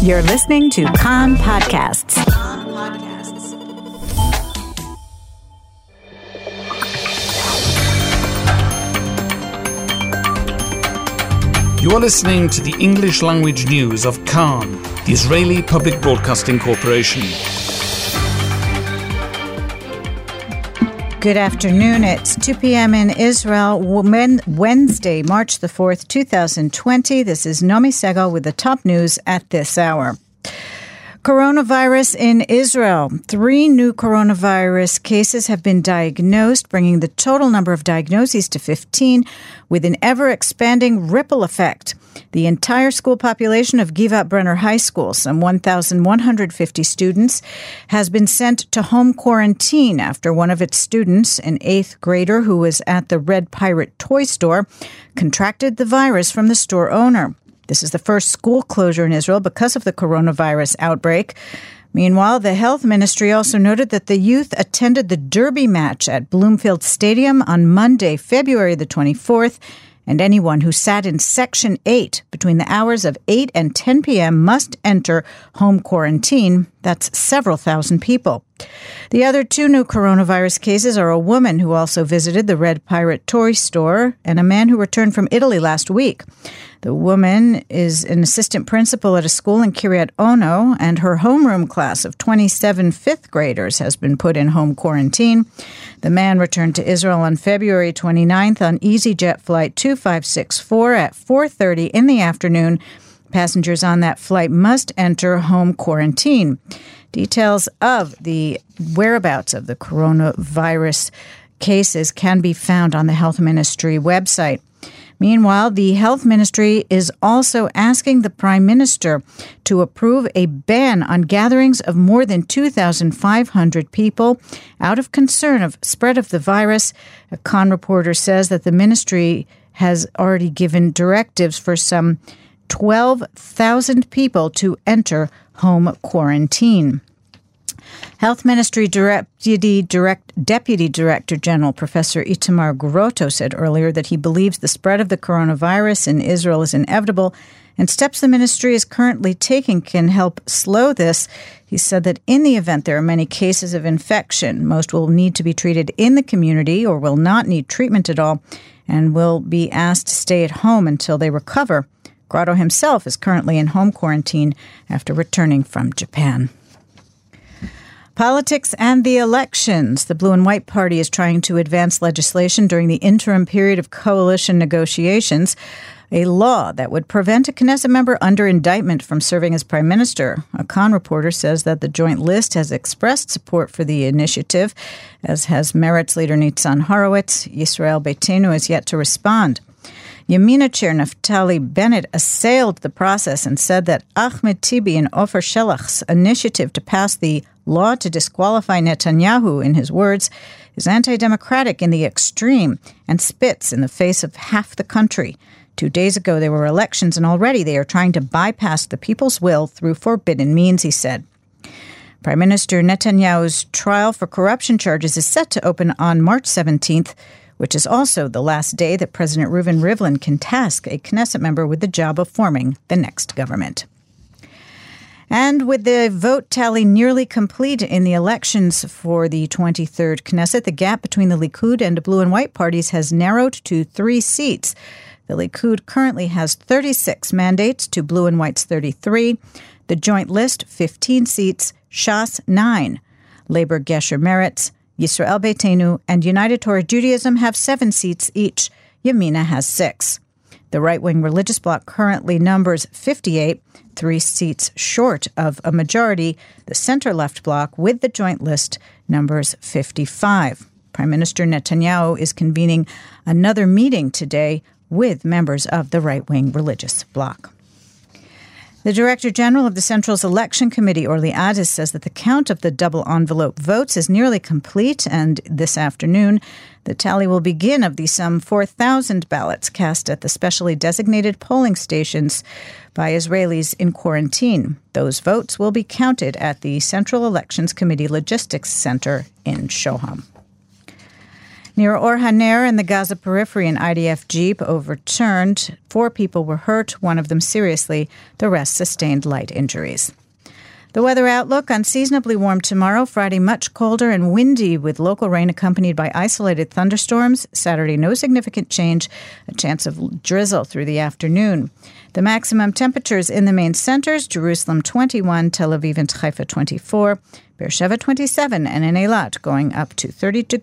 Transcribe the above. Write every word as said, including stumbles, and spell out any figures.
You're listening to Kan Podcasts. You're listening to the English language news of Kan, the Israeli Public Broadcasting Corporation. Good afternoon. It's two p.m. in Israel, Wednesday, March the fourth, two thousand twenty. This is Nomi Segal with the top news at this hour. Coronavirus in Israel. Three new coronavirus cases have been diagnosed, bringing the total number of diagnoses to fifteen, with an ever-expanding ripple effect. The entire school population of Givat Brenner High School, some one thousand one hundred fifty students, has been sent to home quarantine after one of its students, an eighth grader who was at the Red Pirate toy store, contracted the virus from the store owner. This is the first school closure in Israel because of the coronavirus outbreak. Meanwhile, the health ministry also noted that the youth attended the derby match at Bloomfield Stadium on Monday, February the twenty-fourth, and anyone who sat in Section eight between the hours of eight and ten p.m. must enter home quarantine. That's several thousand people. The other two new coronavirus cases are a woman who also visited the Red Pirate toy store and a man who returned from Italy last week. The woman is an assistant principal at a school in Kiryat Ono, and her homeroom class of twenty-seven fifth graders has been put in home quarantine. The man returned to Israel on February twenty-ninth on EasyJet flight two five six four at four thirty in the afternoon. Passengers on that flight must enter home quarantine. Details of the whereabouts of the coronavirus cases can be found on the health ministry website. Meanwhile, the health ministry is also asking the prime minister to approve a ban on gatherings of more than two thousand five hundred people out of concern of spread of the virus. A Kan reporter says that the ministry has already given directives for some twelve thousand people to enter home quarantine. Health Ministry Deputy, Direct, Deputy Director General Professor Itamar Grotto said earlier that he believes the spread of the coronavirus in Israel is inevitable, and steps the ministry is currently taking can help slow this. He said that in the event there are many cases of infection, most will need to be treated in the community or will not need treatment at all and will be asked to stay at home until they recover. Grotto himself is currently in home quarantine after returning from Japan. Politics and the elections. The Blue and White Party is trying to advance legislation during the interim period of coalition negotiations, a law that would prevent a Knesset member under indictment from serving as prime minister. A Kan reporter says that the Joint List has expressed support for the initiative, as has Meretz leader Nitzan Horowitz. Yisrael Beitenu is yet to respond. Yamina chair Naftali Bennett assailed the process and said that Ahmed Tibi and Ofer Shelach's initiative to pass the law to disqualify Netanyahu, in his words, is anti-democratic in the extreme and spits in the face of half the country. Two days ago, there were elections, and already they are trying to bypass the people's will through forbidden means, he said. Prime Minister Netanyahu's trial for corruption charges is set to open on March seventeenth, which is also the last day that President Reuven Rivlin can task a Knesset member with the job of forming the next government. And with the vote tally nearly complete in the elections for the twenty-third Knesset, the gap between the Likud and the Blue and White parties has narrowed to three seats. The Likud currently has thirty-six mandates to Blue and White's thirty-three, the Joint List fifteen seats, Shas nine, Labor Gesher Meretz, Yisrael Beitenu, and United Torah Judaism have seven seats each. Yamina has six. The right-wing religious bloc currently numbers fifty-eight, three seats short of a majority. The center-left bloc, with the Joint List, numbers fifty-five. Prime Minister Netanyahu is convening another meeting today with members of the right-wing religious bloc. The Director General of the Central's Election Committee, Orly Adas, says that the count of the double envelope votes is nearly complete, and this afternoon the tally will begin of the some four thousand ballots cast at the specially designated polling stations by Israelis in quarantine. Those votes will be counted at the Central Elections Committee Logistics Center in Shoham. Near Orhaner in the Gaza periphery, an I D F jeep overturned. Four people were hurt, one of them seriously. The rest sustained light injuries. The weather outlook, unseasonably warm tomorrow. Friday, much colder and windy with local rain accompanied by isolated thunderstorms. Saturday, no significant change, a chance of drizzle through the afternoon. The maximum temperatures in the main centers, Jerusalem twenty-one, Tel Aviv and Haifa twenty-four, Beersheva twenty-seven, and in Eilat going up to thirty-two